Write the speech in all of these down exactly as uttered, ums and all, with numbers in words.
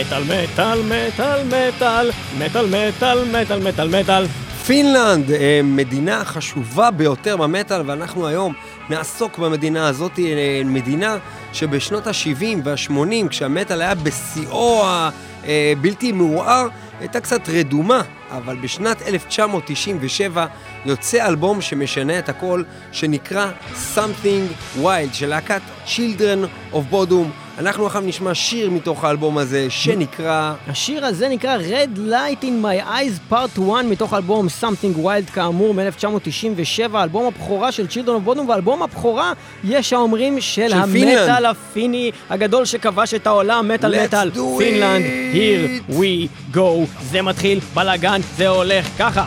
מטל מטל מטל מטל מטל מטל מטל מטל מטל. פינלנד, מדינה חשובה ביותר במטל, ואנחנו היום נעסוק במדינה הזאת, מדינה שבשנות ה-שבעים וה-שמונים, כשהמטל היה בשיאו הבלתי מעורער, הייתה קצת רדומה, אבל בשנת אלף תשע מאות תשעים ושבע יוצא אלבום שמשנה את הכל, שנקרא Something Wild, של להקת Children of Bodom. אנחנו עכשיו נשמע שיר מתוך האלבום הזה, שנקרא... השיר הזה נקרא Red Light in My Eyes Part אחת, מתוך אלבום Something Wild, כאמור, מ-אלף תשע מאות תשעים ושבע, אלבום הבכורה של Children of Bodom, ואלבום הבכורה, יש האומרים, של המטל הפיני הגדול שכבש את העולם, מטל מטל, פינלנד, here we go. זה מתחיל, בלגן, זה הולך ככה.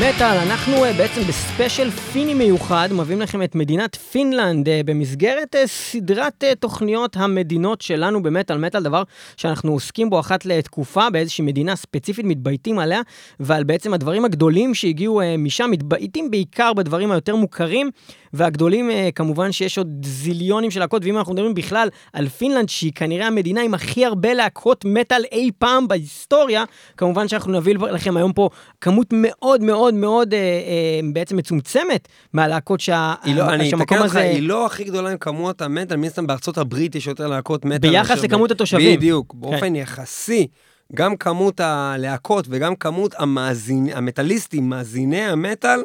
מטל, אנחנו בעצם בספיישל פיני מיוחד, מביאים לכם את מדינת פינלנד במסגרת סדרת תוכניות המדינות שלנו במטל. מטל, דבר שאנחנו עוסקים בו אחת לתקופה, באיזושהי מדינה ספציפית, מתבייתים עליה, ועל בעצם הדברים הגדולים שהגיעו משם, מתבייתים בעיקר בדברים היותר מוכרים, והגדולים כמובן שיש עוד זיליונים של להקות, ואם אנחנו מדברים בכלל על פינלנד, שהיא כנראה המדינה עם הכי הרבה להקות מטל אי פעם בהיסטוריה, כמובן שאנחנו נביא לכם היום פה כמות מאוד מאוד מאוד אה, אה, בעצם מצומצמת מהלהקות שה... לא, אני אתקן לך, הזה... היא לא הכי גדולה עם כמות המטל, מן סתם בארצות הברית יש יותר להקות מטל. ביחס לכמות ב... התושבים. בדיוק, באופן כן. יחסי. גם כמות הלהקות וגם כמות המאזיני, המטליסטים, מאזיני המטל,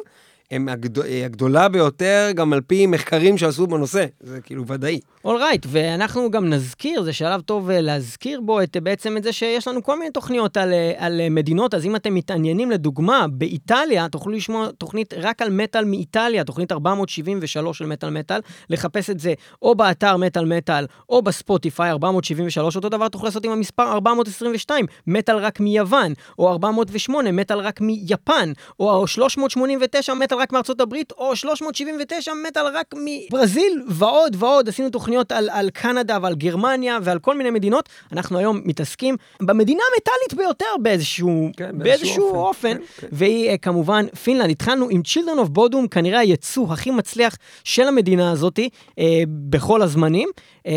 הם הגדול, הגדולה ביותר, גם על פי מחקרים שעשו בנושא. זה כאילו ודאי. אולרייט, ואנחנו גם נזכיר, זה שלב טוב להזכיר בו את, בעצם את זה שיש לנו כל מיני תוכניות על, על מדינות, אז אם אתם מתעניינים לדוגמה, באיטליה, תוכלו לשמוע תוכנית רק על מטל מאיטליה, תוכנית ארבע מאות שבעים ושלוש של מטל מטל, לחפש את זה או באתר מטל מטל, או בספוטיפיי ארבע מאות שבעים ושלוש, אותו דבר תוכל לעשות עם המספר ארבע מאות עשרים ושתיים, מטל רק מיוון, או ארבע מאות ושמונה, מטל רק מיפן, או שלוש מאות שמונים ותשע, מטל רק מארצות הברית, או שלוש מאות שבעים ותשע, מטל רק מברזיל, ועוד ועוד. עשינו תוכניות על, על קנדה ועל גרמניה ועל כל מיני מדינות. אנחנו היום מתעסקים במדינה המטלית ביותר באיזשהו, כן, באיזשהו אופן, אופן. כן, והיא כמובן פינלנד. התחלנו עם Children of Bodom, כנראה היצוא הכי מצליח של המדינה הזאת אה, בכל הזמנים, אה,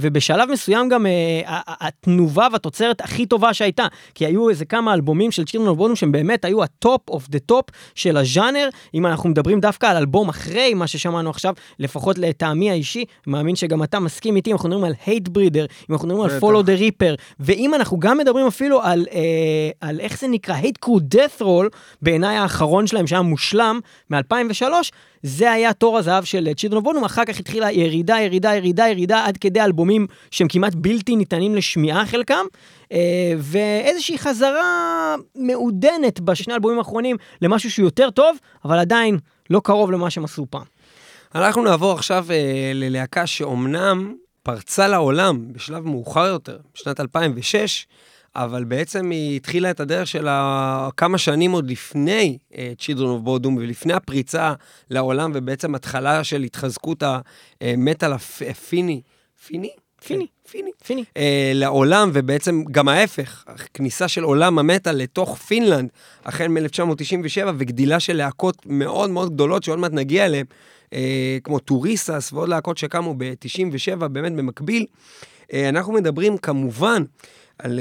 ובשלב מסוים גם אה, התנובה והתוצרת הכי טובה שהייתה, כי היו איזה כמה אלבומים של Children of Bodom שהם באמת היו הטופ אוף דה טופ של הז'אנר. אם אנחנו מדברים דווקא על אלבום אחרי מה ששמענו עכשיו, לפחות לטעמי האישי, מאמין שגם אתה מסכים איתי, אם אנחנו מדברים על Hate Breeder, אם אנחנו מדברים על Follow the Reaper, ואם אנחנו גם מדברים אפילו על, אה, על איך זה נקרא, Hate Crew Death Roll, בעיניי האחרון שלהם, שהיה מושלם, מ-אלפיים ושלוש, זה היה תור הזהב של Children of Bodom. אחר כך התחילה ירידה, ירידה, ירידה, ירידה, עד כדי אלבומים שהם כמעט בלתי ניתנים לשמיעה חלקם, ואיזושהי חזרה מעודנת בשני אלבומים האחרונים למשהו שהוא יותר טוב, אבל עדיין לא קרוב למה שהם עשו פעם. אנחנו נעבור עכשיו ללהקה שאומנם פרצה לעולם בשלב מאוחר יותר, בשנת אלפיים ושש, אבל בעצם היא התחילה את הדרך שלה כמה שנים עוד לפני Children of Bodom, ולפני הפריצה לעולם, ובעצם התחלה של התחזקות המטל הפיני, פיני? פיני, פיני, פיני. לעולם, ובעצם גם ההפך, הכניסה של עולם המטל לתוך פינלנד, החל מ-אלף תשע מאות תשעים ושבע, וגדילה של להקות מאוד מאוד גדולות, שעוד מעט נגיע אליהן, כמו טוריסס, ועוד להקות שקמו ב-תשעים ושבע, באמת במקביל. אנחנו מדברים כמובן על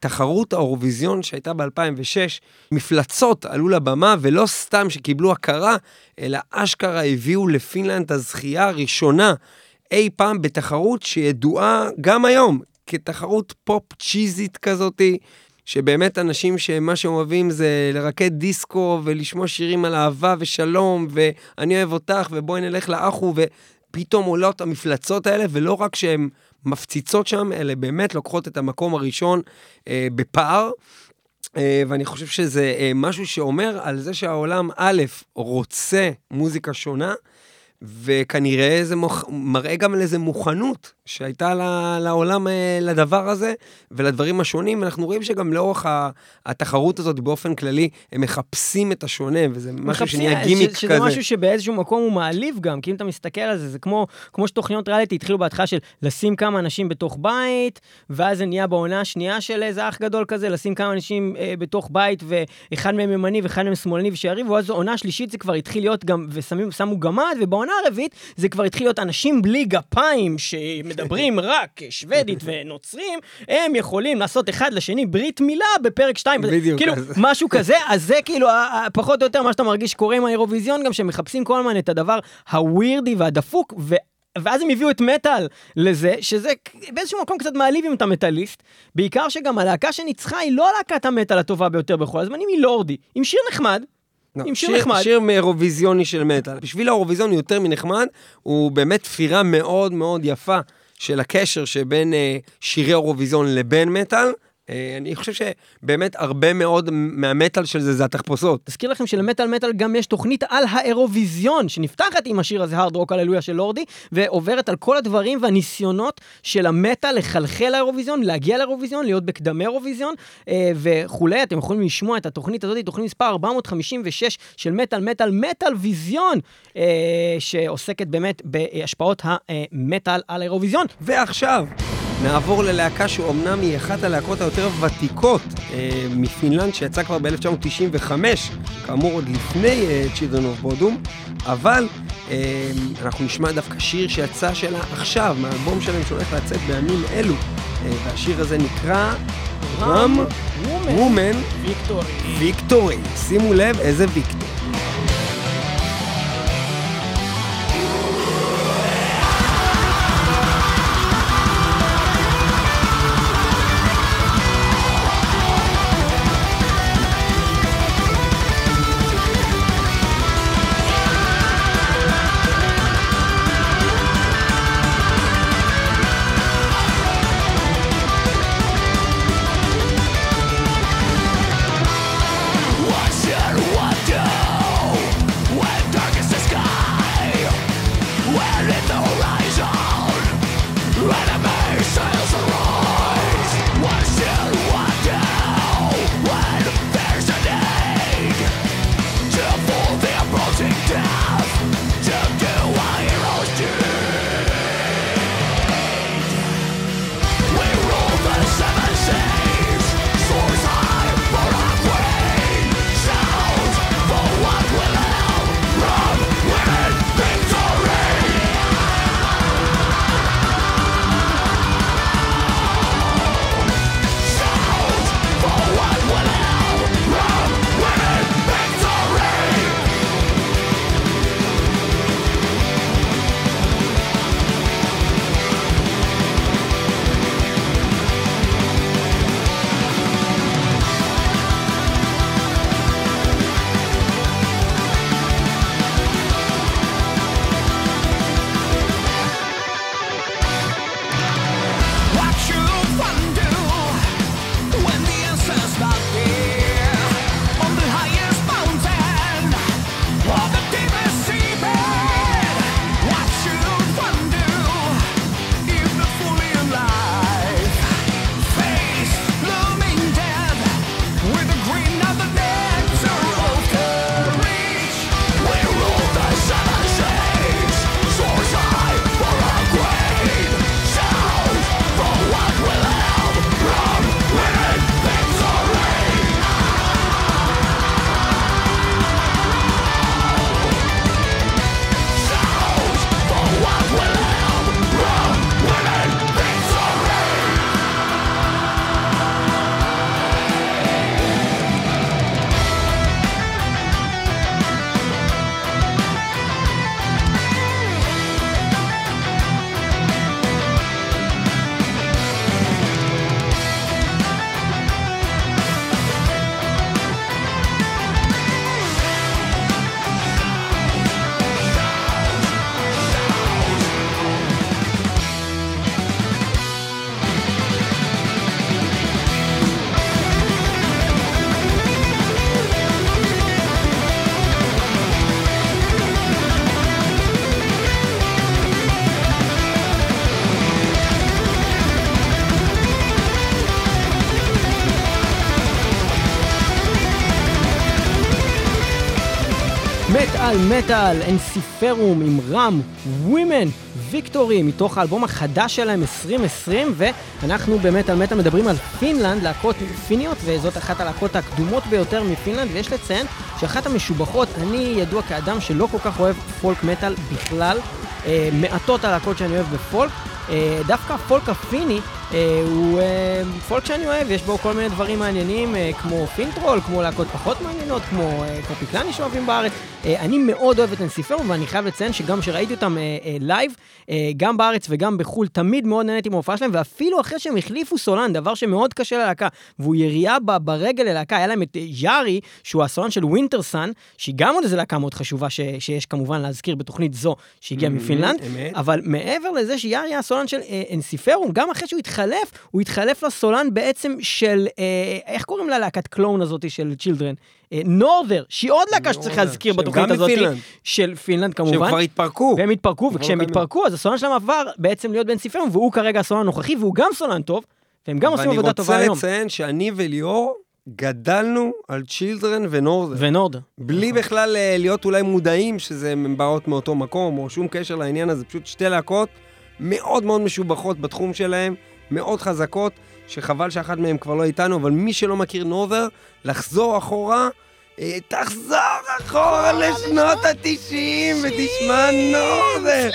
תחרות האירוויזיון שהייתה ב-אלפיים ושש, מפלצות עלו לבמה, ולא סתם שקיבלו הכרה, אלא אשכרה הביאו לפינלנד את הזכייה הראשונה, אי פעם בתחרות שידועה גם היום, כתחרות פופ צ'יזית כזאת, שבאמת אנשים שמה שהם אוהבים זה לרקד דיסקו, ולשמוע שירים על אהבה ושלום, ואני אוהב אותך, ובואי נלך לאחו, ופתאום עולות המפלצות האלה, ולא רק שהן מפציצות שם, אלא באמת לוקחות את המקום הראשון אה, בפער, אה, ואני חושב שזה אה, משהו שאומר על זה שהעולם א' רוצה מוזיקה שונה, וכנראה זה מוכ... מראה גם על איזה מוכנות שהייתה ל... לעולם, לדבר הזה ולדברים השונים. אנחנו רואים שגם לאורך התחרות הזאת באופן כללי, הם מחפשים את השונה, וזה משהו שנהיה גימיק ש... שזה כזה. שזה משהו שבאיזשהו מקום הוא מעליב גם, כי אם אתה מסתכל על זה, זה כמו, כמו שתוכניות ריאליטי התחילו בהתחלה של לשים כמה אנשים בתוך בית, ואז זה נהיה בעונה השנייה של איזה אח גדול כזה, לשים כמה אנשים אה, בתוך בית, ואחד מהם ימני ואחד מהם שמאלני ושיריב, ואז זו עונה שלישית, זה כבר התחיל להיות גם, ושמו גמד, ובעונה הרביעית זה כבר התחיל להיות אנשים בלי גפיים שמדברים רק שוודית ונוצרים, הם יכולים לעשות אחד לשני ברית מילה בפרק שתיים, כאילו משהו כזה. אז זה כאילו פחות או יותר מה שאתה מרגיש קורה עם האירוויזיון, גם שמחפשים כל הזמן את הדבר הווירדי והדפוק, ו... ואז הם הביאו את מטל לזה, שזה באיזשהו מקום קצת מעליב עם את המטליסט, בעיקר שגם הלהקה שניצחה היא לא להקת המטל הטובה ביותר בכל הזמנים, היא לורדי, עם שיר נחמד, עם שיר נחמד. שיר מאירוויזיוני של מטל. בשביל האירוויזיוני יותר מנחמד, הוא באמת תפירה מאוד מאוד יפה של הקשר שבין שירי אירוויזיון לבין מטל. אני חושב שבאמת הרבה מאוד מהמטל של זה, זה התחפושות. תזכיר לכם שלמטל מטל גם יש תוכנית על האירוויזיון, שנפתחת עם השיר הזה, הרד רוק הללויה של לורדי, ועוברת על כל הדברים והניסיונות של המטל לחלחל לאירוויזיון, להגיע לאירוויזיון, להיות בקדמי אירוויזיון, וכולי. אתם יכולים לשמוע את התוכנית הזאת, תוכנית מספר ארבע מאות חמישים ושש של מטל מטל, מטל ויזיון, שעוסקת באמת בהשפעות המטל על האירוויזיון. ועכשיו נעבור ללהקה שאומנם היא אחת הלהקות היותר ותיקות אה, מפינלנד, שיצא כבר ב-אלף תשע מאות תשעים וחמש, כאמור עוד לפני אה, Children of Bodom, אבל אה, אנחנו נשמע דווקא שיר שיצא שלה עכשיו, מהאלבום שלהם שהולך לצאת בימים אלו, אה, והשיר הזה נקרא רם וומן ויקטורי. שימו לב איזה ויקטורי. Somewhere in the horizon, enemy sails arise. What should I do when there's a need to fool the approaching death, to do what heroes did? We rule the seven seas, swords high for our queen, sounds for what will help from within victory. Sounds for what will help from within victory. What should one do when the answer's not here? On the highest mountain or the deepest seabed? What should one do if not fully alive? Face looming death with the grin of the dancer of courage. We rule the seven seas, swords high for our queen. Sound for what will help from winning victory. Sound for what will help from winning victory. מטאל מטאל אנסיפרום עם רם ווימן ויקטורי מתוך האלבום החדש שלהם עשרים עשרים, ואנחנו במטאל מטאל מדברים על פינלנד, להקות פיניות, וזאת אחת הלהקות הקדומות ביותר מפינלנד, ויש לציין שאחת המשובחות, אני ידוע כאדם שלא כל כך אוהב פולק מטאל בכלל, אה, מעטות הלהקות שאני אוהב בפולק, אה, דווקא הפולק הפיני אה, הוא אה, פולק שאני אוהב, יש בו כל מיני דברים מעניינים, אה, כמו פינטרול, כמו להקות פחות מעניינות, כמו אה, קופיקלני שאוהבים בארץ. אה, אני מאוד אוהב את אנסיפרום, ואני חייב לציין שגם שראיתי אותם אה, אה, לייב, אה, גם בארץ וגם בחול, תמיד מאוד נהניתי מההופעה שלהם, ואפילו אחרי שהם החליפו סולן, דבר שמאוד קשה ללהקה, והוא יריעה ב- ברגל ללהקה, היה להם את יארי, שהוא הסולן של ווינטרסן, שהיא גם עוד איזו להקה מאוד חשובה, ש- שיש כמובן להזכיר בתוכנית זו, שהגיעה מפינלנד, אמת. אבל מעבר לזה שיארי היה הסולן של אה, אנסיפרום, גם אחרי שהוא התחלף, הוא התחלף לסולן בעצם של, אה, איך קוראים לה להקת קלון הזאת של Children? נורדר, שהיא עוד להקה שצריך להזכיר בתוכנית הזאת, של פינלנד כמובן. שהם כבר התפרקו. והם התפרקו, וכשהם התפרקו, אז הסולן שלהם עבר בעצם להיות אנסיפרום, והוא כרגע הסולן הנוכחי, והוא גם סולן טוב, והם גם עושים עבודה טובה היום. ואני רוצה לציין שאני וליאור גדלנו על צ'ילדרן ונורדר. ונורדר. בלי בכלל להיות אולי מודעים שזה באות מאותו מקום, או שום קשר לעניין הזה, פשוט שתי להקות מאוד מאוד משובחות בתחום שלהם, מאוד חזקות, שחבל שאחת מהם כבר לא איתנו, אבל מי שלא מכיר נובר, לחזור אחורה, אה, תחזור אחורה לשנות ה-תשעים, ותשמע נובר.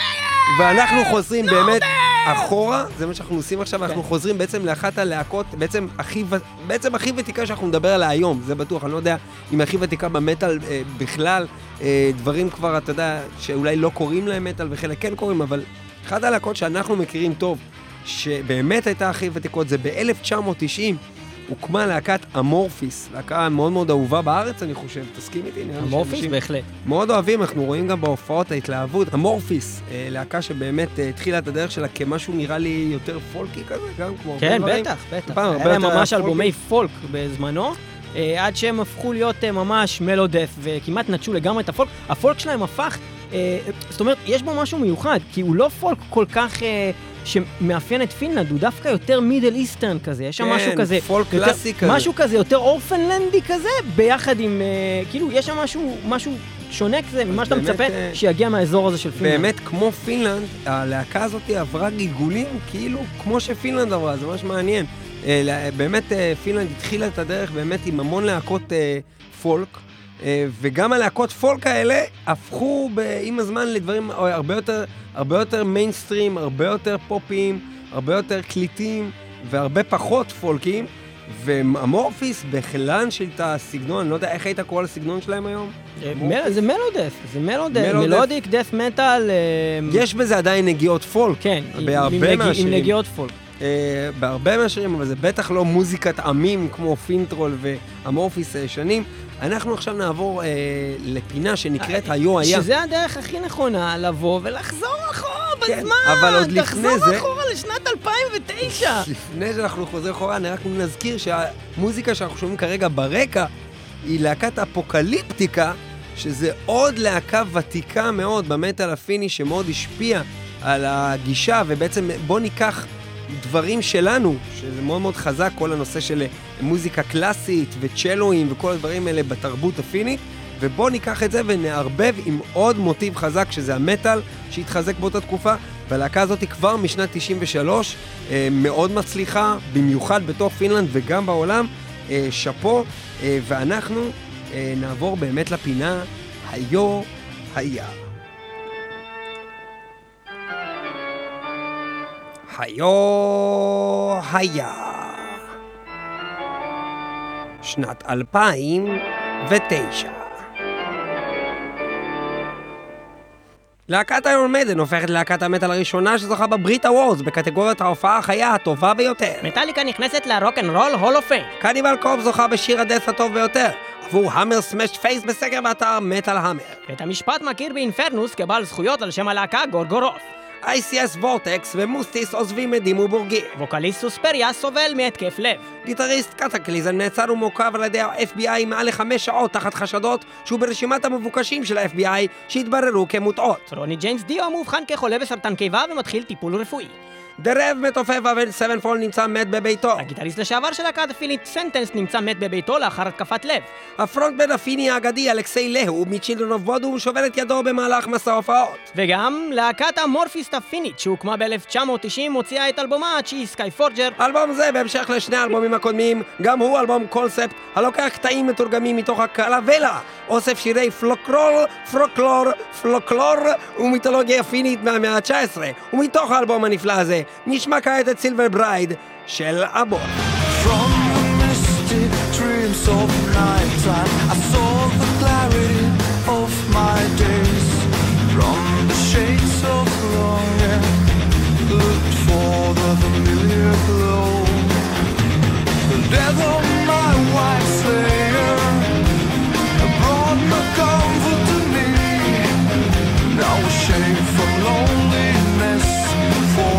ואנחנו חוזרים באמת אחורה, זה מה שאנחנו עושים עכשיו, אנחנו חוזרים בעצם לאחת הלהקות, בעצם הכי, בעצם הכי ותיקה שאנחנו נדבר עליה היום, זה בטוח, אני לא יודע אם הכי ותיקה במטל אה, בכלל, אה, דברים כבר, אתה יודע, שאולי לא קוראים להם מטל, וחלק כן קוראים, אבל אחת הלהקות שאנחנו מכירים טוב, שבאמת הייתה הכי ותיקות, זה ב-אלף תשע מאות תשעים הוקמה להקת אמורפיס, להקה מאוד מאוד אהובה בארץ, אני חושב, תסכים איתי? אמורפיס בהחלט. מאוד אוהבים, אנחנו רואים גם בהופעות ההתלהבות. אמורפיס, להקה שבאמת התחילה את הדרך שלה כמשהו נראה לי יותר פולקי כזה, גם כמו... כן, בטח, בטח. היה להם ממש אלבומי פולק בזמנו, עד שהם הפכו להיות ממש מלודף, וכמעט נטשו לגמרי את הפולק. הפולק שלהם הפך זאת אומרת, יש בו משהו מיוחד, כי הוא לא פולק כל כך שמאפיין את פינלנד, הוא דווקא יותר מידל איסטרן כזה, יש שם משהו כזה, פולק קלאסי כזה, משהו כזה, יותר אורפנלנדי כזה, ביחד עם, כאילו, יש שם משהו שונה כזה, ממה שאתה מצפה שיגיע מהאזור הזה של פינלנד. באמת, כמו פינלנד, הלהקה הזאת עברה גלגולים, כאילו, כמו שפינלנד עברה, זה ממש מעניין. באמת, פינלנד התחילה את הדרך, באמת, עם המון להקות פולק, וגם הלהקות פולק האלה הפכו עם הזמן לדברים הרבה יותר, הרבה יותר מיינסטרים, הרבה יותר פופים, הרבה יותר קליטים, והרבה פחות פולקים, ואמורפיס בכלן של את הסגנון, לא יודע איך היית קורא לסגנון שלהם היום? זה מלודף, זה מלודף, מלודיק, דף מטל. יש בזה עדיין נגיעות פולק. כן, עם נגיעות פולק. בהרבה מהשירים, אבל זה בטח לא מוזיקת עמים כמו פינטרול ואמורפיס הישנים. אנחנו עכשיו נעבור אה, לפינה שנקראת היו היה. שזה הדרך הכי נכונה לבוא ולחזור אחורה בזמן. אבל עוד לפני זה... תחזור אחורה לשנת אלפיים ותשע. לפני שאנחנו חוזרים אחורה, אני רק נזכיר שהמוזיקה שאנחנו שומעים כרגע ברקע היא להקת אפוקליפטיקה, שזה עוד להקה ותיקה מאוד במטל הפיני שמאוד השפיע על הגישה, ובעצם בוא ניקח דברים שלנו, שזה מאוד מאוד חזק, כל הנושא של מוזיקה קלאסית וצ'לואים וכל הדברים האלה בתרבות הפינית, ובואו ניקח את זה ונערבב עם עוד מוטיב חזק, שזה המטל, שהתחזק באותה תקופה, והלהקה הזאת כבר משנת תשעים ושלוש, מאוד מצליחה, במיוחד בתוך פינלנד וגם בעולם, שפו, ואנחנו נעבור באמת לפינה היו היה. היו היה שנת אלפיים ותשע. להקת איירון מיידן הופכת ללהקת המטל הראשונה שזוכה בברית אוורדס בקטגוריית ההופעה החיה הטובה ביותר. מטאליקה נכנסת לרוק'נ'רול הול אוף פיים. קניבל קורפס זוכה בשיר הדף הטוב ביותר עבור המר סמש פייס בסקר באתר מטל המר. בית המשפט מכיר באינפרנוס כבעל זכויות על שם הלהקה גורגורוף. איי סי אס וורטקס ומוסטיס עוזבים מדים ובורגים. ווקליסט סוספריה סובל מהתקף לב. גיטריסט קטקליזם נעצר ומעוכב על ידי ה-אף בי איי מעל לחמש שעות תחת חשדות שהוא ברשימת המבוקשים של ה-אף בי איי שהתבררו כמוטעות. רוני ג'יימס דיו מאובחן כחולה בסרטן קיבה ומתחיל טיפול רפואי. דרב מתופף אבל סבנפול נמצא מת בביתו. הגיטריסט לשעבר של הקאד הפינית סנטנס נמצא מת בביתו לאחר התקפת לב. הפרונטמן הפיני האגדי אלכסיי להו מצ'ילדרן אוף בודום שובר את ידו במהלך מסע הופעות. וגם להקת אמורפיס הפינית שהוקמה ב-אלף תשע מאות תשעים מוציאה את אלבומה התשיעי סקייפורג'ר. אלבום זה בהמשך לשני האלבומים הקודמים גם הוא אלבום קונספט הלוקח קטעים מתורגמים מתוך הקלבלה, אוסף שירי פולקלור, פולקלור, פולקלור ומיתולוגיה פינית מהמאה ה-תשע עשרה, ומתוך האלבום הנפלא הזה נשמע כעת את סילבר ברייד של אבו. From the misty dreams of nighttime I saw the clarity of my days. From the shades of longing looked for the familiar glow. The death of my white slayer brought my comfort to me. Now a shame for loneliness for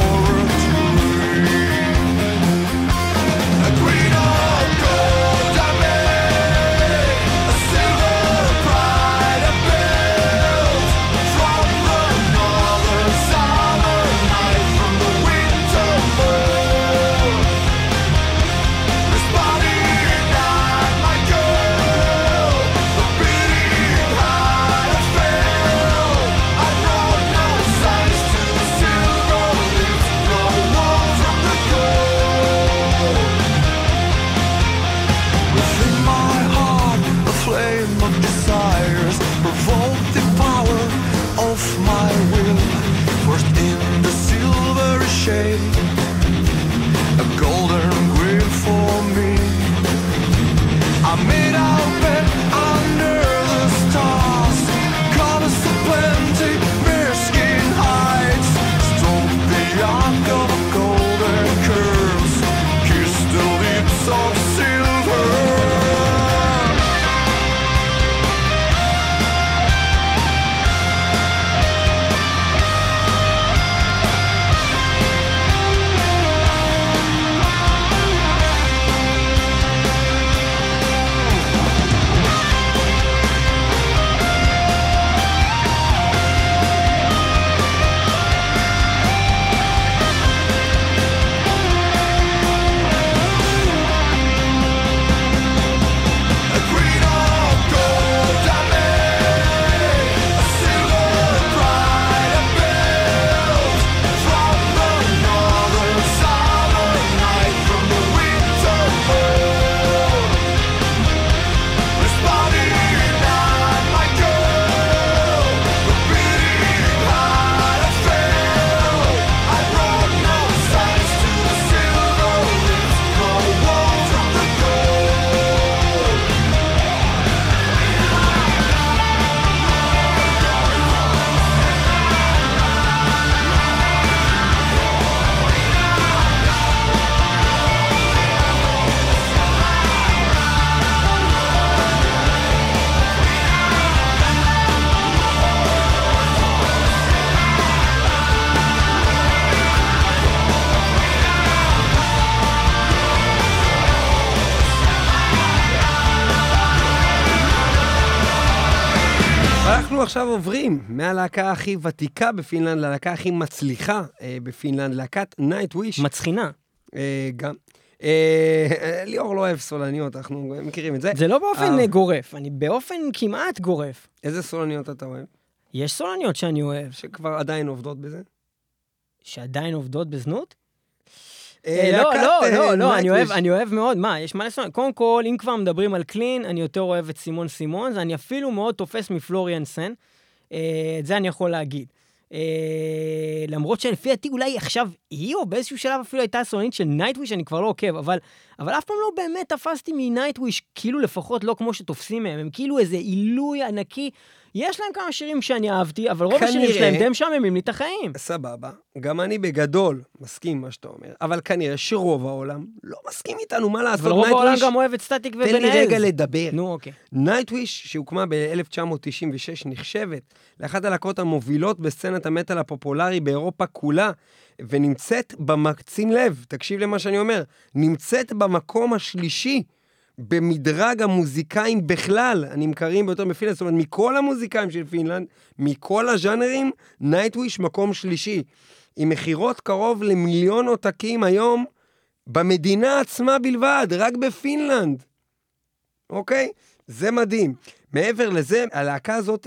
אנחנו עכשיו עוברים מהלהקה הכי ותיקה בפינלנד ללהקה הכי מצליחה בפינלנד, להקת נייטוויש. מצחינה. גם. ליאור לא אוהב סולניות, אנחנו מכירים את זה. זה לא באופן גורף, אני באופן כמעט גורף. איזה סולניות אתה אוהב? יש סולניות שאני אוהב. שכבר עדיין עובדות בזה? שעדיין עובדות בזנות? לא, לא, לא, לא, אני אוהב, אני אוהב מאוד, מה, יש מה לסולניות? קודם כל, אם כבר מדברים על קלין, אני יותר אוהב את סימון סימון, אני אפילו מאוד תופס מפלוריאן סן, את זה אני יכול להגיד. למרות שלפי דעתי אולי עכשיו היא או באיזשהו שלב אפילו הייתה סולנית של נייטוויש, אני כבר לא עוקב, אבל אף פעם לא באמת תפסתי מנייטוויש, כאילו לפחות לא כמו שתופסים מהם, הם כאילו איזה עילוי ענקי, יש להם כמה שירים שאני אהבתי, אבל רוב השירים שלהם דם שממים לי את החיים. סבבה, גם אני בגדול מסכים מה שאתה אומר, אבל כנראה שרוב העולם לא מסכים איתנו, מה לעשות? אבל רוב העולם גם אוהב את סטטיק ובן-אל. תן לי רגע לדבר. נו, אוקיי. נייטוויש, שהוקמה ב-אלף תשע מאות תשעים ושש, נחשבת לאחת הלהקות המובילות בסצנת המטל הפופולרי באירופה כולה, ונמצאת במקצים לב, תקשיב למה שאני אומר, נמצאת במקום השלישי, במדרג המוזיקאים בכלל, הנמכרים ביותר בפינלנד, זאת אומרת, מכל המוזיקאים של פינלנד, מכל הז'אנרים, נייטוויש מקום שלישי. עם מחירות קרוב למיליון עותקים היום, במדינה עצמה בלבד, רק בפינלנד. אוקיי? זה מדהים. מעבר לזה, הלהקה הזאת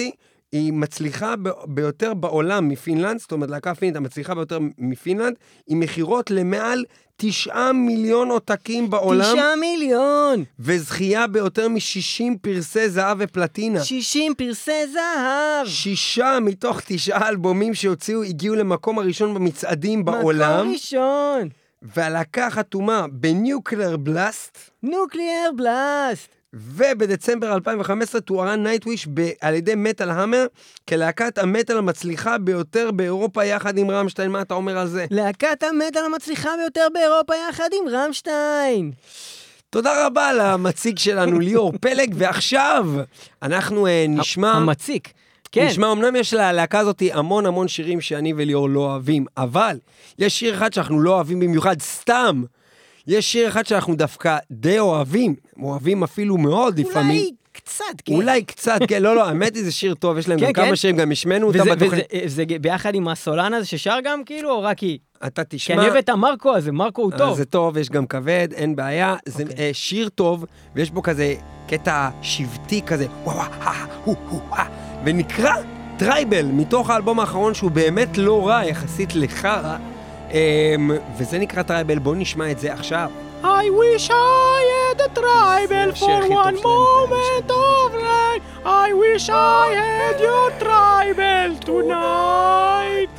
היא מצליחה ביותר בעולם מפינלנד, זאת אומרת, להקה פינית המצליחה ביותר מפינלנד, עם מחירות למעל תשעה מיליון עותקים בעולם. תשעה מיליון! וזכייה ביותר מ-שישים פרסי זהב ופלטינה. שישים פרסי זהב! שישה מתוך תשעה אלבומים שהוציאו הגיעו למקום הראשון במצעדים בעולם. מקום ראשון! והלהקה חתומה בניוקלר בלאסט. נוקלר בלאסט! ובדצמבר אלפיים וחמש עשרה תוארה נייטוויש ב- על ידי מטל המר כלהקת המטל המצליחה ביותר באירופה יחד עם רמשטיין. מה אתה אומר על זה? להקת המטל המצליחה ביותר באירופה יחד עם רמשטיין. תודה רבה למציג שלנו ליאור פלג, ועכשיו אנחנו uh, נשמע... המציג. כן. נשמע, אמנם יש להלהקה הזאת המון המון שירים שאני וליאור לא אוהבים, אבל יש שיר אחד שאנחנו לא אוהבים במיוחד סתם. יש שיר אחד שאנחנו דווקא די אוהבים, אוהבים אפילו מאוד לפעמים. אולי קצת, כן. אולי קצת, כן, לא, לא, האמת היא זה שיר טוב, יש להם גם כמה שירים, גם ישמנו אותם בתוכנית. וזה ביחד עם הסולן הזה ששר גם, כאילו, או רק היא? אתה תשמע. כי אני אוהב את המרקו הזה, מרקו הוא טוב. זה טוב, יש גם כבד, אין בעיה. זה שיר טוב, ויש בו כזה קטע שבטי כזה, ונקרא טרייבל, מתוך האלבום האחרון, שהוא באמת לא רע יחסית לחרא, Um, וזה נקרא טרייבל, בואו נשמע את זה עכשיו. I wish I had a tribal for one moment of light. I wish I had your tribal tonight.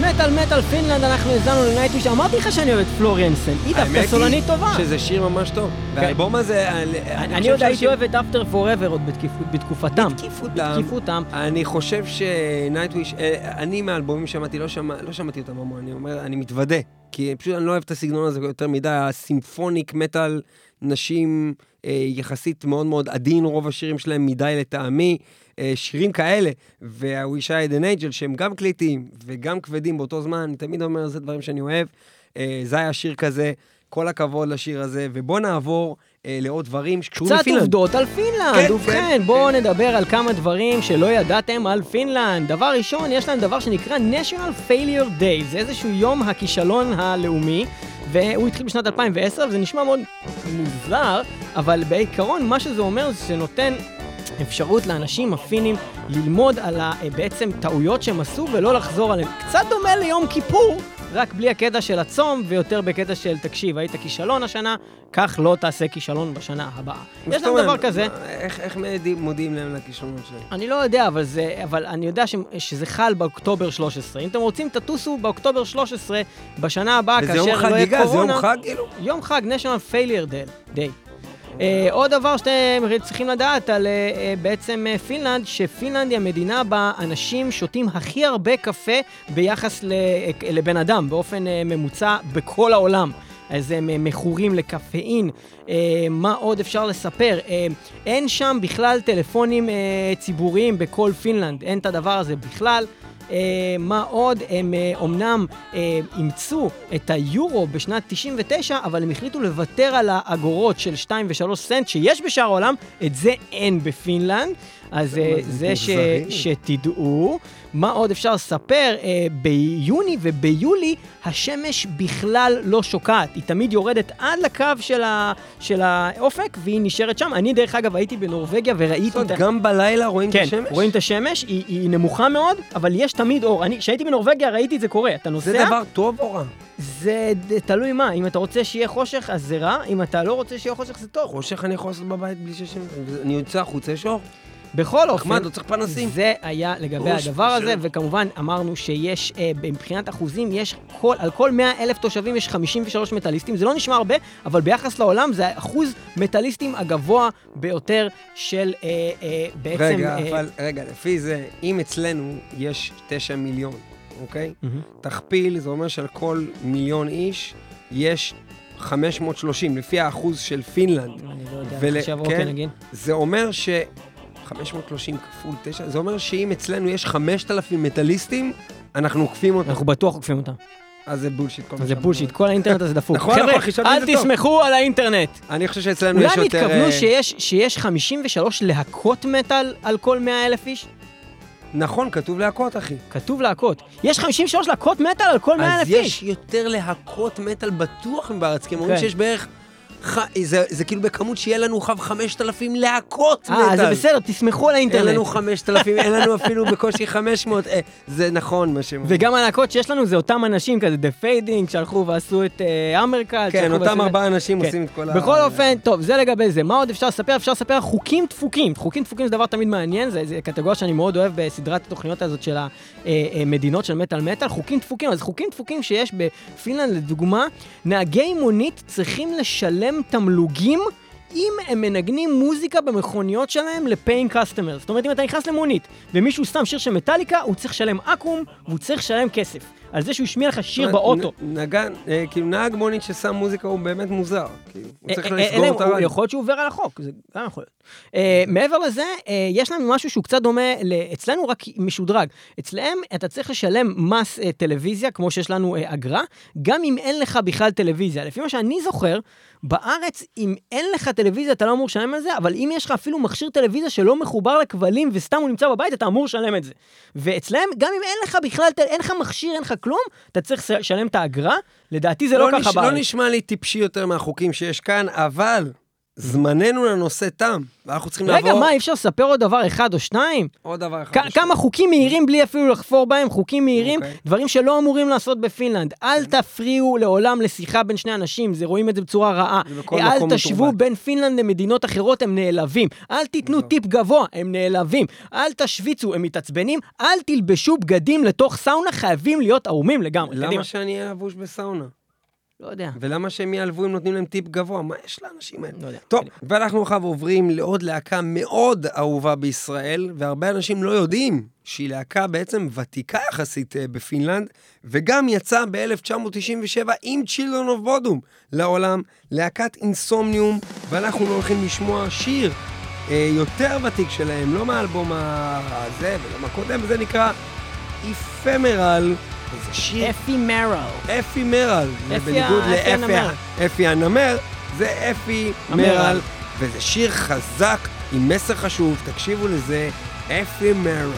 מטל מטל פינלנד, אנחנו הזלנו לנייטוויש. אמרתי לך שאני אוהב את פלוריאנסן, היא דווקא סולנית טובה. האמת היא שזה שיר ממש טוב. והאלבום הזה... אני עוד הייתי אוהב את After Forever עוד בתקופתם. בתקיפותם. אני חושב שנייטוויש... אני מהאלבומים שמעתי, לא שמעתי אותם המון, אני אומר, אני מתוודה. כי פשוט אני לא אוהב את הסגנון הזה יותר מדי, הסימפוניק מטל, נשים יחסית מאוד מאוד עדין, רוב השירים שלהם מדי לטעמי. שירים כאלה, וה-We Shine an Angel, שהם גם קליטים וגם כבדים באותו זמן, אני תמיד אומר, זה דברים שאני אוהב, זה היה שיר כזה, כל הכבוד לשיר הזה, ובוא נעבור לעוד דברים שקשורים לפינלנד. קצת עובדות על פינלנד, ובכן, בואו נדבר על כמה דברים שלא ידעתם על פינלנד. דבר ראשון, יש להם דבר שנקרא National Failure Day, זה איזשהו יום הכישלון הלאומי, והוא התחיל בשנת אלפיים ועשר, וזה נשמע מאוד מוזר, אבל בעיקרון מה שזה אומר זה שנותן אפשרות לאנשים הפינים ללמוד על בעצם טעויות שהם עשו ולא לחזור עליהם. קצת דומה ליום כיפור, רק בלי הקטע של הצום ויותר בקטע של תקשיב, היית כישלון השנה, כך לא תעשה כישלון בשנה הבאה. יש לנו דבר כזה. איך, איך מודיעים להם לכישלון שלהם? אני לא יודע, אבל, זה, אבל אני יודע ש, שזה חל באוקטובר שלוש עשרה. אם אתם רוצים, תטוסו באוקטובר שלוש עשרה בשנה הבאה, כאשר לא יהיה קורונה. וזה יום חגיגה, זה יום חג כאילו? יום חג, National Failure Day. עוד דבר שאתם צריכים לדעת על בעצם פינלנד, שפינלנד היא המדינה בה אנשים שותים הכי הרבה קפה ביחס לבן אדם, באופן ממוצע בכל העולם. אז הם מכורים לקפאין. מה עוד אפשר לספר? אין שם בכלל טלפונים ציבוריים בכל פינלנד, אין את הדבר הזה בכלל. מה עוד? הם אומנם אימצו את היורו בשנת תשעים ותשע, אבל הם החליטו לוותר על האגורות של שתיים ושלוש סנט שיש בשאר העולם, את זה אין בפינלנד, אז זה שתדעו. מה עוד אפשר לספר? ביוני וביולי השמש בכלל לא שוקעת, היא תמיד יורדת עד לקו של האופק והיא נשארת שם. אני דרך אגב הייתי בנורווגיה וראיתי אותה. גם בלילה רואים את השמש? כן, רואים את השמש, היא נמוכה מאוד, אבל יש תמיד אור. כשהייתי בנורווגיה ראיתי את זה קורה. אתה נוסע? זה דבר טוב או רע? זה תלוי מה, אם אתה רוצה שיהיה חושך אז זה רע, אם אתה לא רוצה שיהיה חושך זה טוב. חושך אני יכול לעשות בבית בלי ששמש, אני יוצא חוץ, יש אור. בכל אופן, אחמד, לא צריך פנסים. זה היה לגבי הדבר הזה, וכמובן אמרנו שיש, מבחינת אחוזים, יש כל, על כל מאה אלף תושבים יש חמישים ושלושה מטליסטים, זה לא נשמע הרבה, אבל ביחס לעולם זה אחוז מטליסטים הגבוה ביותר של אה, אה, בעצם... רגע, אה... אבל רגע, לפי זה, אם אצלנו יש תשעה מיליון, אוקיי? Mm-hmm. תכפיל, זה אומר שעל כל מיליון איש יש... חמש מאות ושלושים, לפי האחוז של פינלנד. אני לא יודע, ול... עכשיו אוקיי נגיד. זה אומר ש... חמש מאות ושלושים כפול תשע, זה אומר שאם אצלנו יש חמשת אלפים מטליסטים, אנחנו עוקפים אותם. אנחנו בטוח עוקפים אותם. אז זה בולשיט. אז זה בולשיט, כל האינטרנט הזה דפוק. חבר'ה, אל תסמכו על האינטרנט. אני חושב שאצלנו יש יותר... אולי מתכוונו שיש חמישים ושלוש להקות מטל על כל מאה אלף איש? נכון, כתוב להקות, אחי. כתוב להקות. יש חמישים ושלוש להקות מטל על כל מאה אלף איש? אז יש יותר להקות מטל בטוח מבארץ, כי אומרים שיש בערך... זה, זה כאילו בכמות שיהיה לנו חמשת אלפים להקות מטל. אה, זה בסדר, תסמכו על האינטרנט. אין לנו חמשת אלפים, אין לנו אפילו בקושי חמש מאות, אה, זה נכון מה שם. וגם הלהקות שיש לנו זה אותם אנשים כזה, The Fading, שהלכו ועשו את אמריקה. כן, אותם ארבעה אנשים עושים את כל ה... בכל אופן, טוב, זה לגבי זה. מה עוד אפשר לספר? אפשר לספר חוקים דפוקים. חוקים דפוקים זה דבר תמיד מעניין, זה קטגוריה שאני מאוד אוהב בסדרת התוכניות הזאת של המדינות של מטל מטל. חוקים דפוקים, אז חוקים דפוקים שיש בפינלנד, לדוגמה, נהגי מונית צריכים לשלם תמלוגים אם הם מנגנים מוזיקה במכוניות שלהם לפיינג קסטמר. זאת אומרת, אם אתה נכנס למונית ומישהו שם שיר של מטליקה, הוא צריך לשלם אקום והוא צריך לשלם כסף על זה שהוא ישמיע לך שיר באוטו. נגן, כאילו נהג מונית ששם מוזיקה הוא באמת מוזר, הוא צריך לסגור אותה. הוא יכול להיות שהוא עובר על החוק, זה גם יכול להיות. מעבר לזה, יש לנו משהו שהוא קצת דומה, אצלנו רק משודרג. אצלם אתה צריך לשלם מס טלוויזיה, כמו שיש לנו אגרה, גם אם אין לך בכלל טלוויזיה. לפי מה שאני זוכר, בארץ, אם אין לך טלוויזיה, אתה לא אמור לשלם על זה, אבל אם יש לך אפילו מכשיר טלוויזיה שלא מחובר לכבלים וסתם הוא נמצא בבית, אתה אמור לשלם את זה. ואצלם, גם אם אין לך בכלל, אין לך מכשיר, אין לך כלום, אתה צריך לשלם את האגרה. לדעתי זה לא ככה בארץ. לא נשמע לי טיפשי יותר מהחוקים שיש כאן, אבל זמננו לנושא תם, ואנחנו צריכים לעבור... רגע, מה, אי אפשר לספר עוד דבר אחד או שניים? עוד דבר אחד. כמה חוקים מהירים בלי אפילו לחפור בהם, חוקים מהירים, דברים שלא אמורים לעשות בפינלנד. אל תפריעו לעולם לשיחה בין שני אנשים, זה רואים את זה בצורה רעה. אל תשוו בין פינלנד למדינות אחרות, הם נעלבים. אל תיתנו טיפ גבוה, הם נעלבים. אל תשוויצו, הם מתעצבנים. אל תלבשו בגדים לתוך סאונה, חייבים להיות ערומים לגמרי. למה שאני אעבוש בסאונה? לא יודע. ולמה שהם יעלבו אם נותנים להם טיפ גבוה? מה יש לאנשים האלה? לא יודע. טוב, ואנחנו עכשיו עוברים לעוד להקה מאוד אהובה בישראל, והרבה אנשים לא יודעים שהיא להקה בעצם ותיקה יחסית בפינלנד, וגם יצאה ב-אלף תשע מאות תשעים ושבע עם Children of Bodom לעולם, להקת אינסומניום, ואנחנו הולכים לשמוע שיר אה, יותר ותיק שלהם, לא מהאלבום הזה ולא מהקודם, וזה נקרא Epimeral. זה שיר... Epimeral. Epimeral. בניגוד לאפי הנמר, זה Epimeral, וזה שיר חזק עם מסר חשוב, תקשיבו לזה, Epimeral.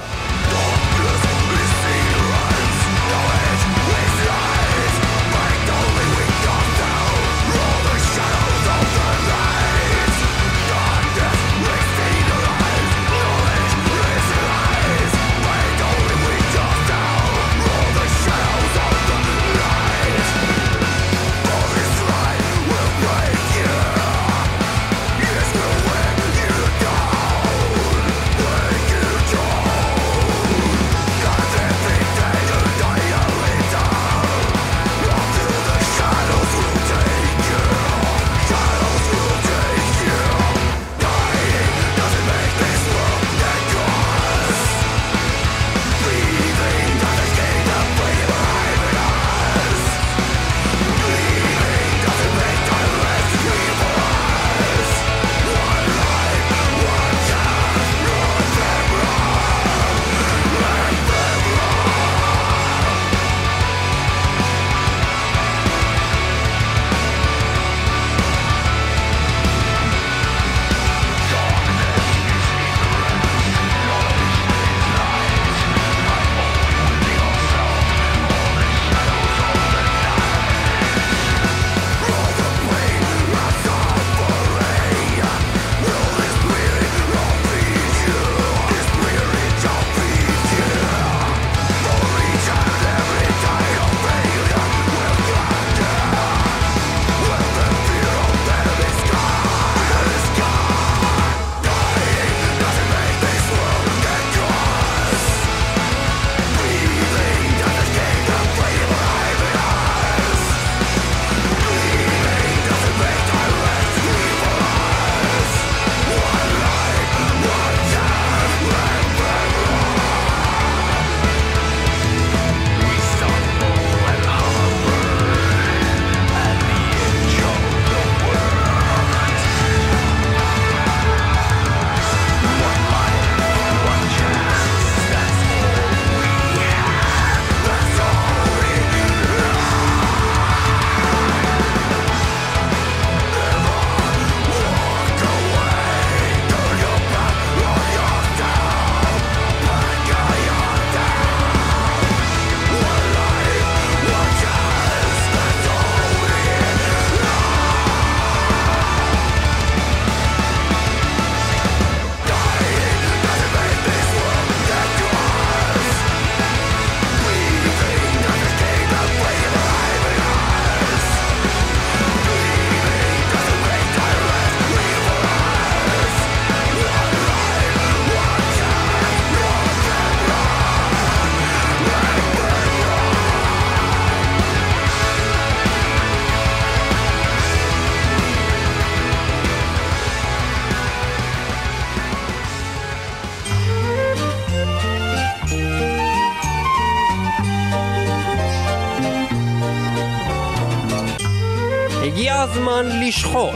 הזמן לשחוט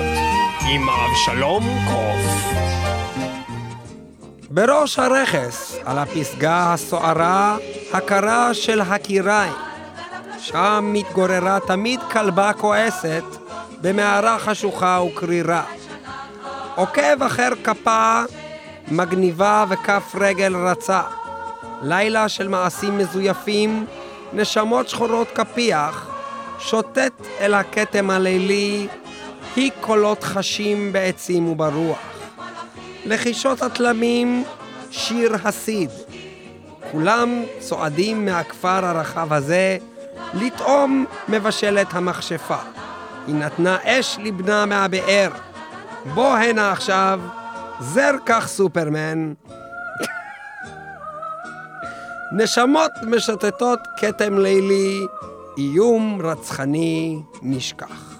עם אבשלום קוף. בראש הרכס, על הפסגה הסוערה, הכרה של הקיריים. שם מתגוררה תמיד כלבה כועסת, במערה חשוכה וקרירה. עוקב אחר כפה, מגניבה וכף רגל רצה. לילה של מעשים מזויפים, נשמות שחורות כפיח, שוטט אל הכתם הלילי, היא קולות חשים בעצים וברוח, לחישות התלמים, שיר הסיד. כולם צועדים מהכפר הרחב הזה, לטעום מבשלת המכשפה. היא נתנה אש לבנה מהבאר. בוא הנה עכשיו, זר כך סופרמן. נשמות משתתות כתם לילי, איום רצחני נשכח.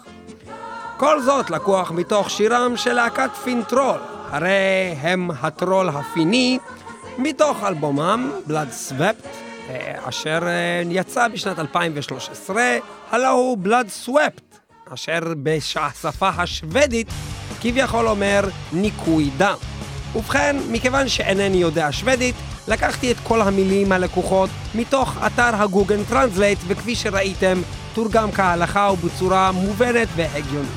כל זאת לקוח מתוך שירם של להקת פינטרול, הרי הם הטרול הפיני, מתוך אלבומם Blood Swept, אשר יצא בשנת אלפיים ושלוש עשרה, הלא הוא Blood Swept, אשר בשפה השוודית כביכול אומר ניקוי דם. ובכן, מכיוון שאינני יודע שוודית, לקחתי את כל המילים הלקוחות מתוך אתר הגוגל טרנסלייט, וכפי שראיתם, תורגם כהלכה ובצורה מובנת והגיונית.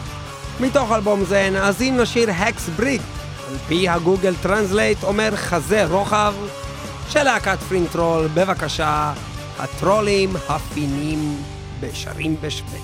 מתוך אלבום זה נאזין לשיר "Hex Breed", על פי הגוגל טרנסלייט אומר חזה רוחב, של להקת פינטרול. בבקשה, הטרולים הפינים בשרים בשוודית.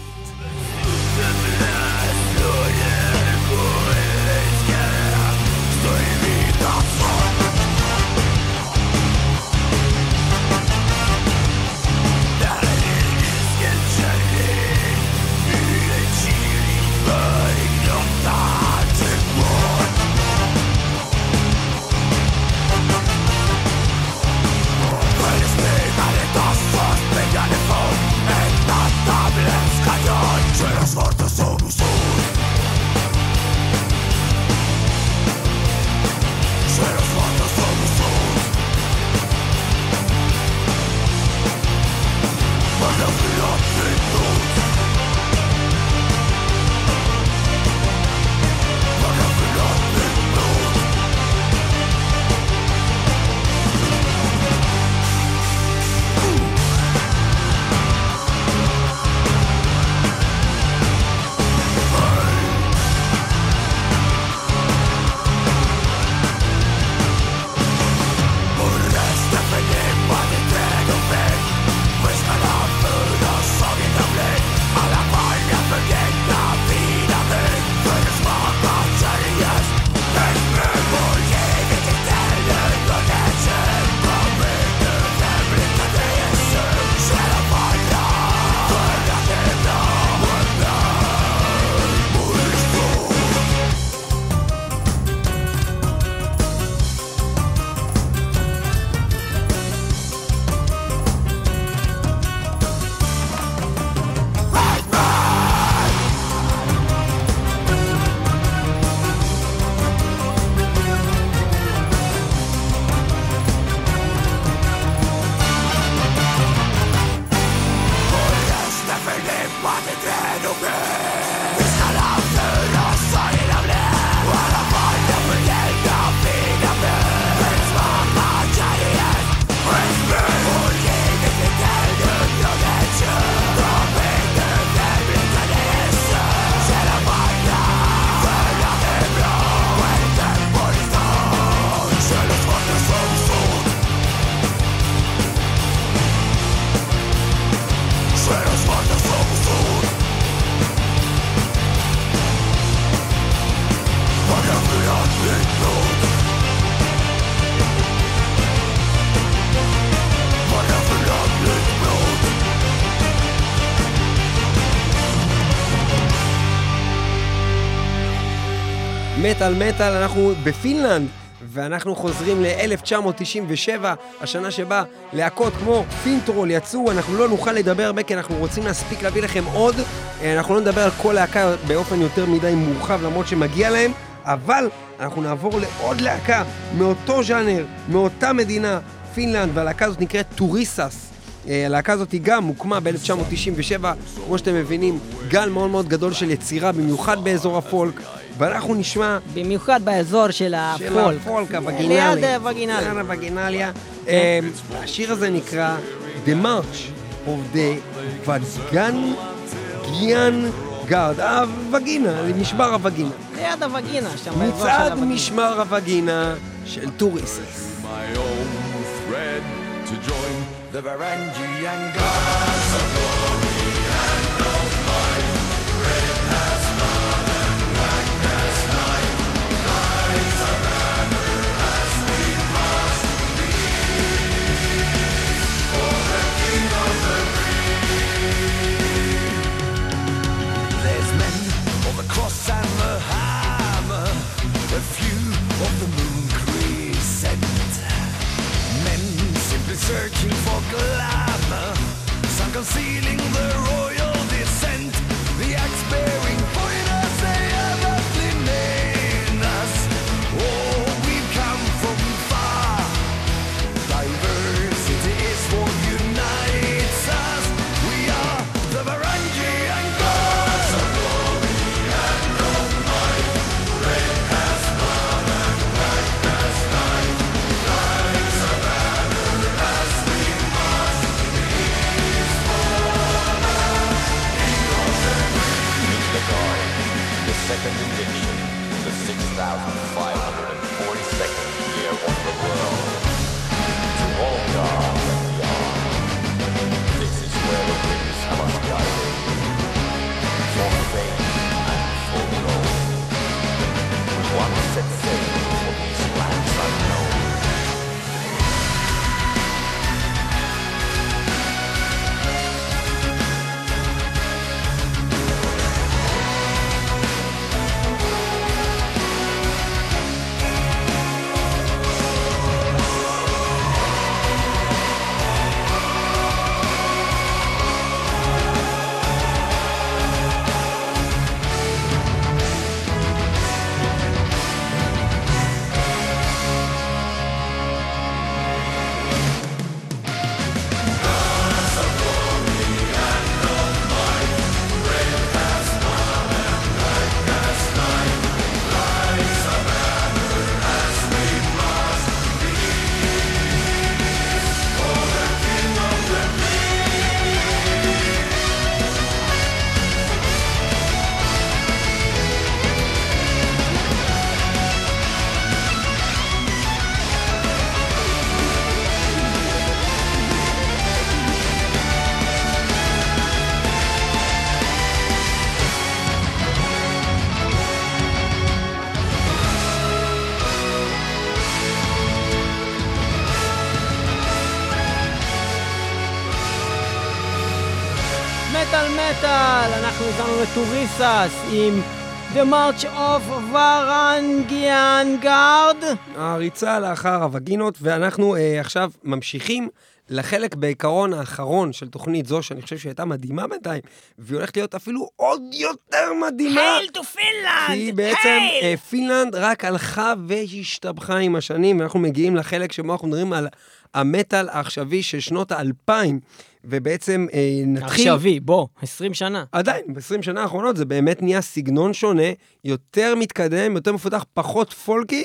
מטל מטל, אנחנו בפינלנד, ואנחנו חוזרים ל-אלף תשע מאות תשעים ושבע, השנה שבה להקות כמו פינטרול יצאו. אנחנו לא נוכל לדבר הרבה, כי אנחנו רוצים להספיק להביא לכם עוד. אנחנו לא נדבר על כל להקה באופן יותר מדי מורחב, למרות שמגיע להם, אבל אנחנו נעבור לעוד להקה מאותו ז'אנר, מאותה מדינה, פינלנד, והלהקה הזאת נקראת טוריסס. הלהקה הזאת היא גם הוקמה ב-אלף תשע מאות תשעים ושבע, כמו שאתם מבינים, גל מאוד מאוד גדול של יצירה, במיוחד באזור הפולק, ואנחנו נשמע... במיוחד באזור של הפולק. של הפולק, הווגינלי. ליד הווגינליה. ליד הווגינליה. השיר הזה נקרא The March of the Varangian Guard. הווגינה, משמר הווגינה. ליד הווגינה, שם באזור של הווגינה. מצעד משמר הווגינה של טוריסס. The Varangian Guard, glory and no might, red has fallen. set sail for these lands unknown. אנחנו יצאנו לטוריסס עם The March of Varangian Guard, הריצה לאחר הווגינות, ואנחנו אה, עכשיו ממשיכים לחלק בעיקרון האחרון של תוכנית זו, שאני חושב שהייתה מדהימה בינתיים, והיא הולכת להיות אפילו עוד יותר מדהימה. Hail to Finland! כי היא בעצם אה, פינלנד רק הלכה והשתבחה עם השנים, ואנחנו מגיעים לחלק שבו אנחנו מדברים על המטל העכשווי של שנות האלפיים, ובעצם אה, נתחיל... עכשווי, בוא, עשרים שנה. עדיין, ב-עשרים שנה האחרונות זה באמת נהיה סגנון שונה, יותר מתקדם, יותר מפותח, פחות פולקי,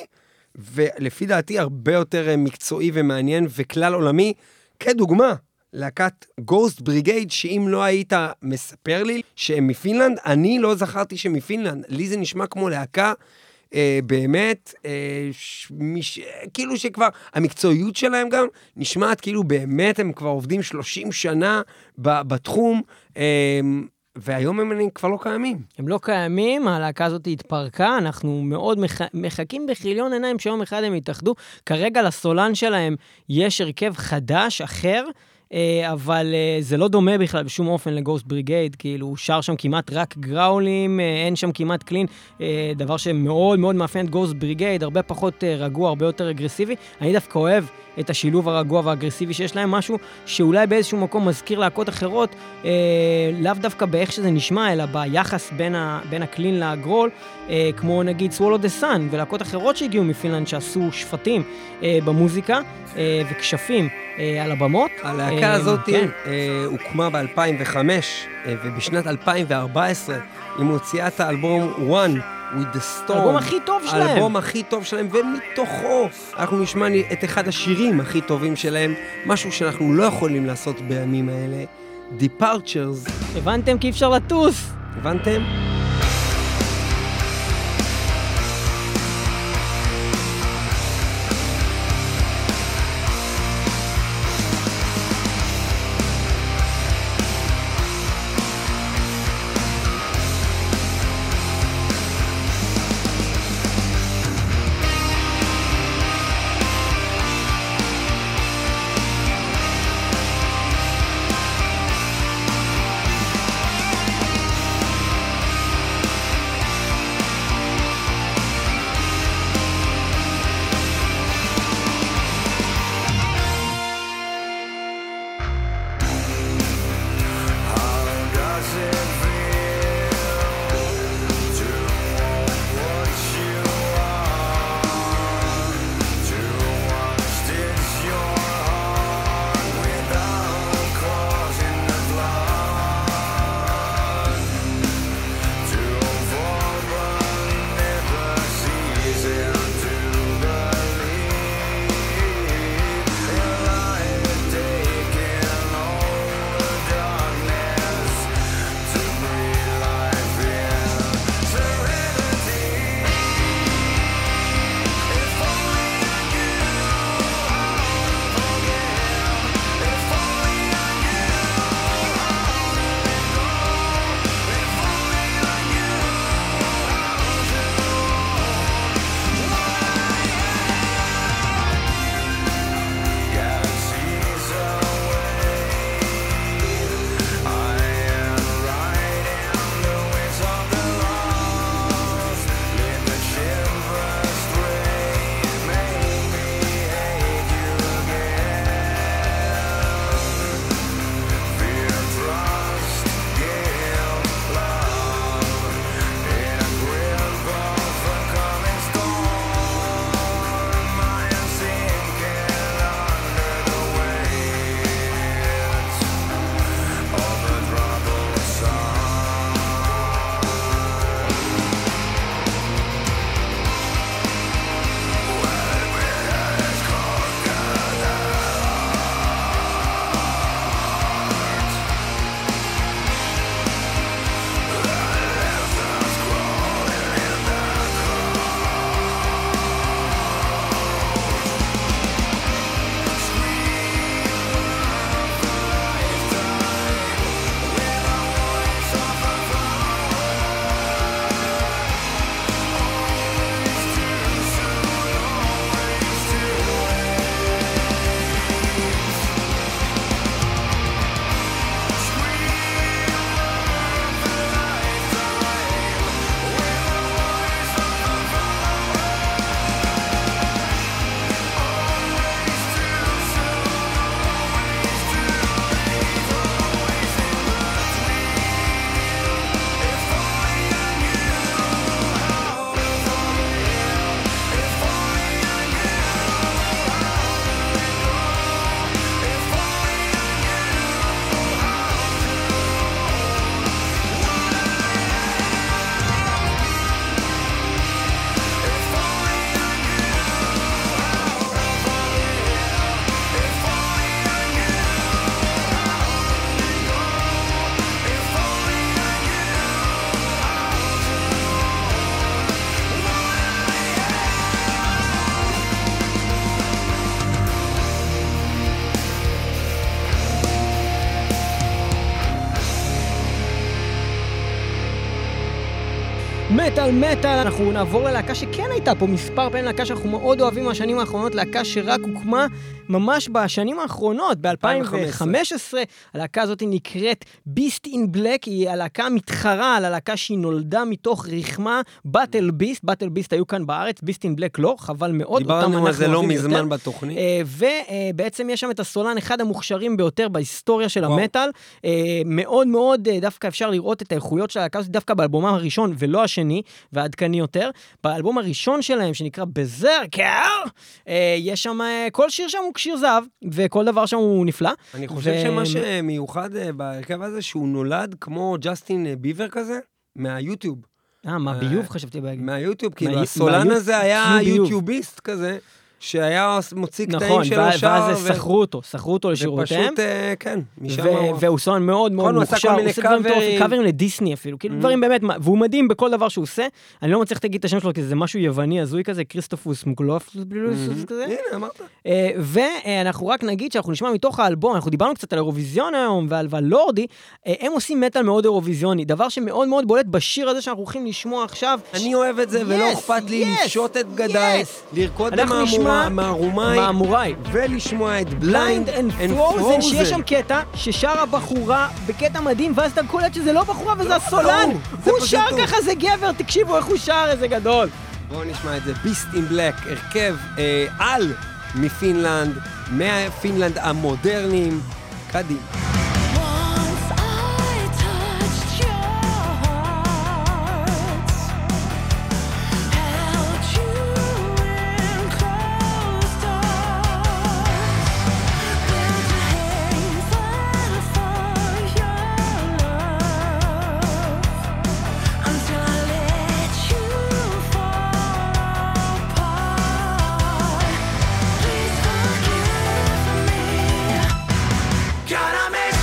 ולפי דעתי הרבה יותר מקצועי ומעניין וכלל עולמי, כדוגמה, להקת Ghost Brigade, שאם לא היית מספר לי שהם מפינלנד, אני לא זכרתי שהם מפינלנד, לי זה נשמע כמו להקה, אה, באמת, אה, ש... מש... כאילו שכבר, המקצועיות שלהם גם נשמעת כאילו באמת הם כבר עובדים שלושים שנה ב... בתחום, אה, והיום הם כבר לא קיימים. הם לא קיימים, הלהקה הזאת התפרקה, אנחנו מאוד מח... מחכים בחיליון עיניים שיום אחד הם יתאחדו, כרגע לסולן שלהם יש הרכב חדש, אחר, אבל זה לא דומה בכלל בשום אופן לגוסט בריגייד, כאילו הוא שר שם כמעט רק גראולים, אין שם כמעט קלין, דבר שמאוד מאוד מאפיין את גוסט בריגייד, הרבה פחות רגוע, הרבה יותר אגרסיבי. אני דווקא אוהב את השילוב הרגוע והאגרסיבי שיש להם, משהו שאולי באיזשהו מקום מזכיר להקות אחרות, לאו דווקא באיך שזה נשמע, אלא ביחס בין, ה, בין הקלין לגרול, כמו נגיד Swallow the Sun, ולהקות אחרות שהגיעו מפינלנד שעשו שפטים במוזיקה וכשפים על הבמות. הלהקה הזאת הוקמה ב-אלפיים וחמש, ובשנת אלפיים וארבע עשרה היא מוציאה את האלבום One With the Storm. האלבום הכי טוב שלהם. האלבום הכי טוב שלהם, ומתוכו אנחנו נשמע את אחד השירים הכי טובים שלהם, משהו שאנחנו לא יכולים לעשות בימים האלה, Departures. הבנתם כי אפשר לטוס. הבנתם? מטל מטל, אנחנו נעבור ללהקה שכן הייתה פה מספר פעמים, להקה שאנחנו מאוד אוהבים מהשנים האחרונות, להקה שרק הוקמה ממש בשנים האחרונות, ב-אלפיים וחמש עשרה, הלהקה הזאת נקראת Beast in Black, היא הלהקה מתחרה על הלהקה שהיא נולדה מתוך רחמה, Battle Beast, Battle Beast היו כאן בארץ, Beast in Black לא, חבל מאוד, דיברנו על זה לא מזמן בתוכנית, ובעצם יש שם את הסולן אחד המוכשרים ביותר בהיסטוריה של המטל, מאוד מאוד דווקא אפשר לראות את האיכויות של הלהקה הזאת, דווקא באלבומם הראשון ולא השני, והעדכני יותר, באלבום הראשון שלהם שנקרא בזרקר, יש שם, כל שיר שם הוא כשיר זהב, וכל דבר שם הוא נפלא. אני חושב ו... שמה שמיוחד בהרכב הזה, שהוא נולד כמו ג'סטין ביבר כזה, מהיוטיוב. אה, מה ביוב חשבתי בהגיד? מהיוטיוב, כאילו, מה... הסולן מה... הזה היה יוטיוביסט כזה, שהיה מוציא קטעים נכון, של השאר. נכון, ואז ו... שכרו אותו, שכרו אותו לשירותיהם. ופשוט, uh, כן, משם... ו... והוא סולן מאוד מאוד מוכשר, הוא עושה קאברים... קאברים לדיסני אפילו, כאילו mm-hmm. דברים באמת, והוא מדהים בכל דבר שהוא עושה, אני לא מצליח להגיד את השם שלו, כי זה משהו יווני הזוי כזה, כריסטופוס מוקלופוס, mm-hmm. כזה. הנה, אמרת. Uh, ואנחנו רק נגיד שאנחנו נשמע מתוך האלבום, אנחנו דיברנו קצת על אירוויזיון היום ועל, ועל לורדי, uh, הם עושים מטל מאוד אירוויזיוני, דבר שמאוד מאוד בולט בשיר הזה שאנחנו הולכים לשמוע עכשיו. אני אוהב את זה, ולא אכפת לי לפשוט את בגדיי, לרקוד במהמורה. מהמוראי, ולשמוע את בליינד אנד פרוזן, שיש שם קטע ששרה בחורה בקטע מדהים, ואז אתה קולט שזה לא בחורה וזה הסולן, הוא שר ככה, זה גבר, תקשיבו איך הוא שר, איזה גדול. בואו נשמע את זה, ביסט אין בלק, הרכב על מפינלנד, מהפינלנד המודרניים, קדימה. Gonna make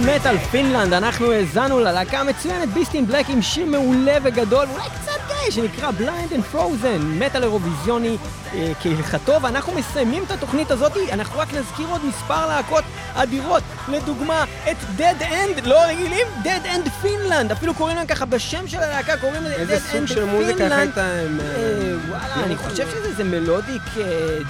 מטל פינלנד, אנחנו האזנו ללהקה מצוינת Beast in Black עם שיר מעולה וגדול, אולי קצת גאי, שנקרא Blind and Frozen, מטל אירוויזיוני אה, כהלכתו, ואנחנו מסיימים את התוכנית הזאת, אנחנו רק נזכיר עוד מספר להקות אדירות, לדוגמה את Dead End, לא רגילים, Dead End פינלנד, אפילו קוראים להם ככה בשם של הלהקה, קוראים להם Dead End פינלנד. איזה סוג של מוזיקה הייתה הם... אה, וואלה, אני חושב שזה מלודיק,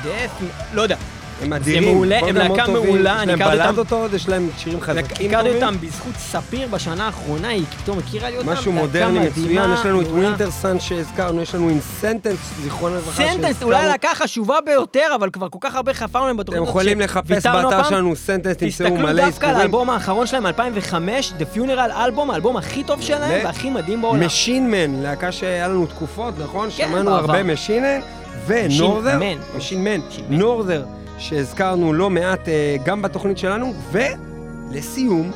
דף, לא יודע. הם אדירים, הם להקה מעולה, יש להם בלד אותו, יש להם שירים חזקים. הכרתי אותם בזכות ספיר בשנה האחרונה, היא פתאום הכירה לי אותם. משהו מודרני, מצוין, יש לנו את ווינטרסן שהזכרנו, יש לנו עם סנטנס, זיכרון לברכה שהזכרנו. סנטנס, אולי הלהקה חשובה ביותר, אבל כבר כל כך הרבה חפרנו להם בתוכנית. אתם יכולים לחפש באתר שלנו סנטנס, תמצאו מלא זכורים. תסתכלו דווקא על האלבום האחרון שלהם, אלפיים וחמש, The Funeral Album, האלבום הכי טוב שלהם והכי מדהים בעולם. Machine Man, להקה שהיה לנו תקופות, נכון? שמענו הרבה Machine Man ו-Norther, Machine Man, Norther. שהזכרנו לא מעט גם בתוכנית שלנו, ולסיום,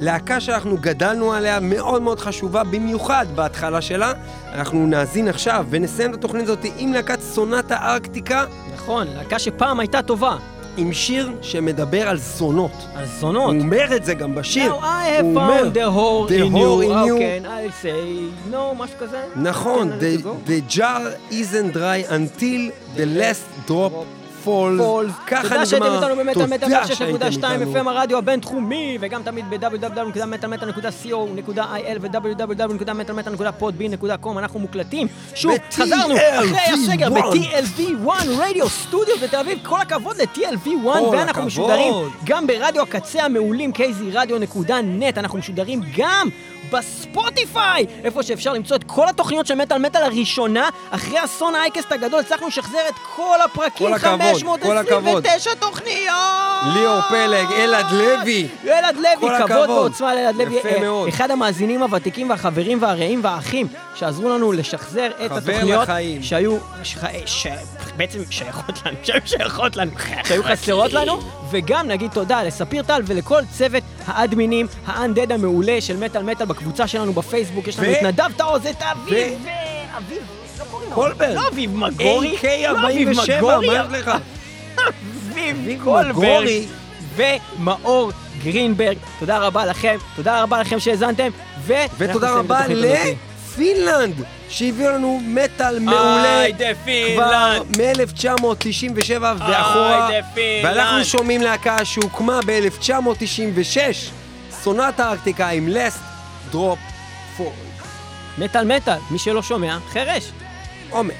להקה שאנחנו גדלנו עליה מאוד מאוד חשובה, במיוחד בהתחלה שלה, אנחנו נאזין עכשיו ונסיים את התוכנית הזאת עם להקת סונטה ארקטיקה. נכון, להקה שפעם הייתה טובה. עם שיר שמדבר על זונות. על זונות? הוא אומר את זה גם בשיר. Now I have found the whore in you, how can I say no, משהו כזה. נכון, the jar isn't dry until the last drop פולס, ככה נגמר. תודה שהייתם איתנו ב-מטאל מטאל שש נקודה שתיים אף אם הרדיו הבינתחומי, וגם תמיד ב-דאבליו דאבליו דאבליו נקודה מטאל מטאל נקודה סי או נקודה איי אל ו-דאבליו דאבליו דאבליו נקודה מטאל מטאל נקודה פודבין נקודה קום. אנחנו מוקלטים שוב, חזרנו אחרי הסגר ב-טי אל וי וואן רדיו סטודיו בתל אביב. כל הכבוד ל-טי אל וי וואן, ואנחנו משודרים גם ברדיו הקצה המעולים קייזי רדיו נקודה נט. אנחנו משודרים גם בספוטיפיי, איפה שאפשר למצוא את כל התוכניות של מטאל מטאל הראשונה. אחרי אסון האייקסט הגדול הצלחנו לשחזר את כל הפרקים, חמש מאות עשרים ותשע תוכניות. ליאור פלג, אלעד לוי, אלעד לוי, כבוד ועוצמה לאלעד לוי, אחד המאזינים הוותיקים והחברים והרעים והאחים שעזרו לנו לשחזר את התוכניות שהיו בעצם שייכות לנו, שהיו שייכות לנו, שהיו חסרות לנו. וגם נגיד תודה לספיר טל ולכל צוות האדמינים האנדד המעולה של מטאל מטאל בקבוצה שלנו בפייסבוק. יש לנו את נדב תאוז, את אביב, ואביב קולברג, לא אביב מגורי, לא אביב מגורי, אביב קולברג ומאור גרינברג. תודה רבה לכם, תודה רבה לכם שהזנתם, ותודה רבה לפינלנד שהביאו לנו מטאל מעולה כבר מ-אלף תשע מאות תשעים ושבע ואחורה, ואנחנו שומעים להקה שהוקמה ב-אלף תשע מאות תשעים ושש, סונטה ארקטיקה עם לסט דרופ פול. מטאל מטאל, מי שלא שומע, חרש. עומד.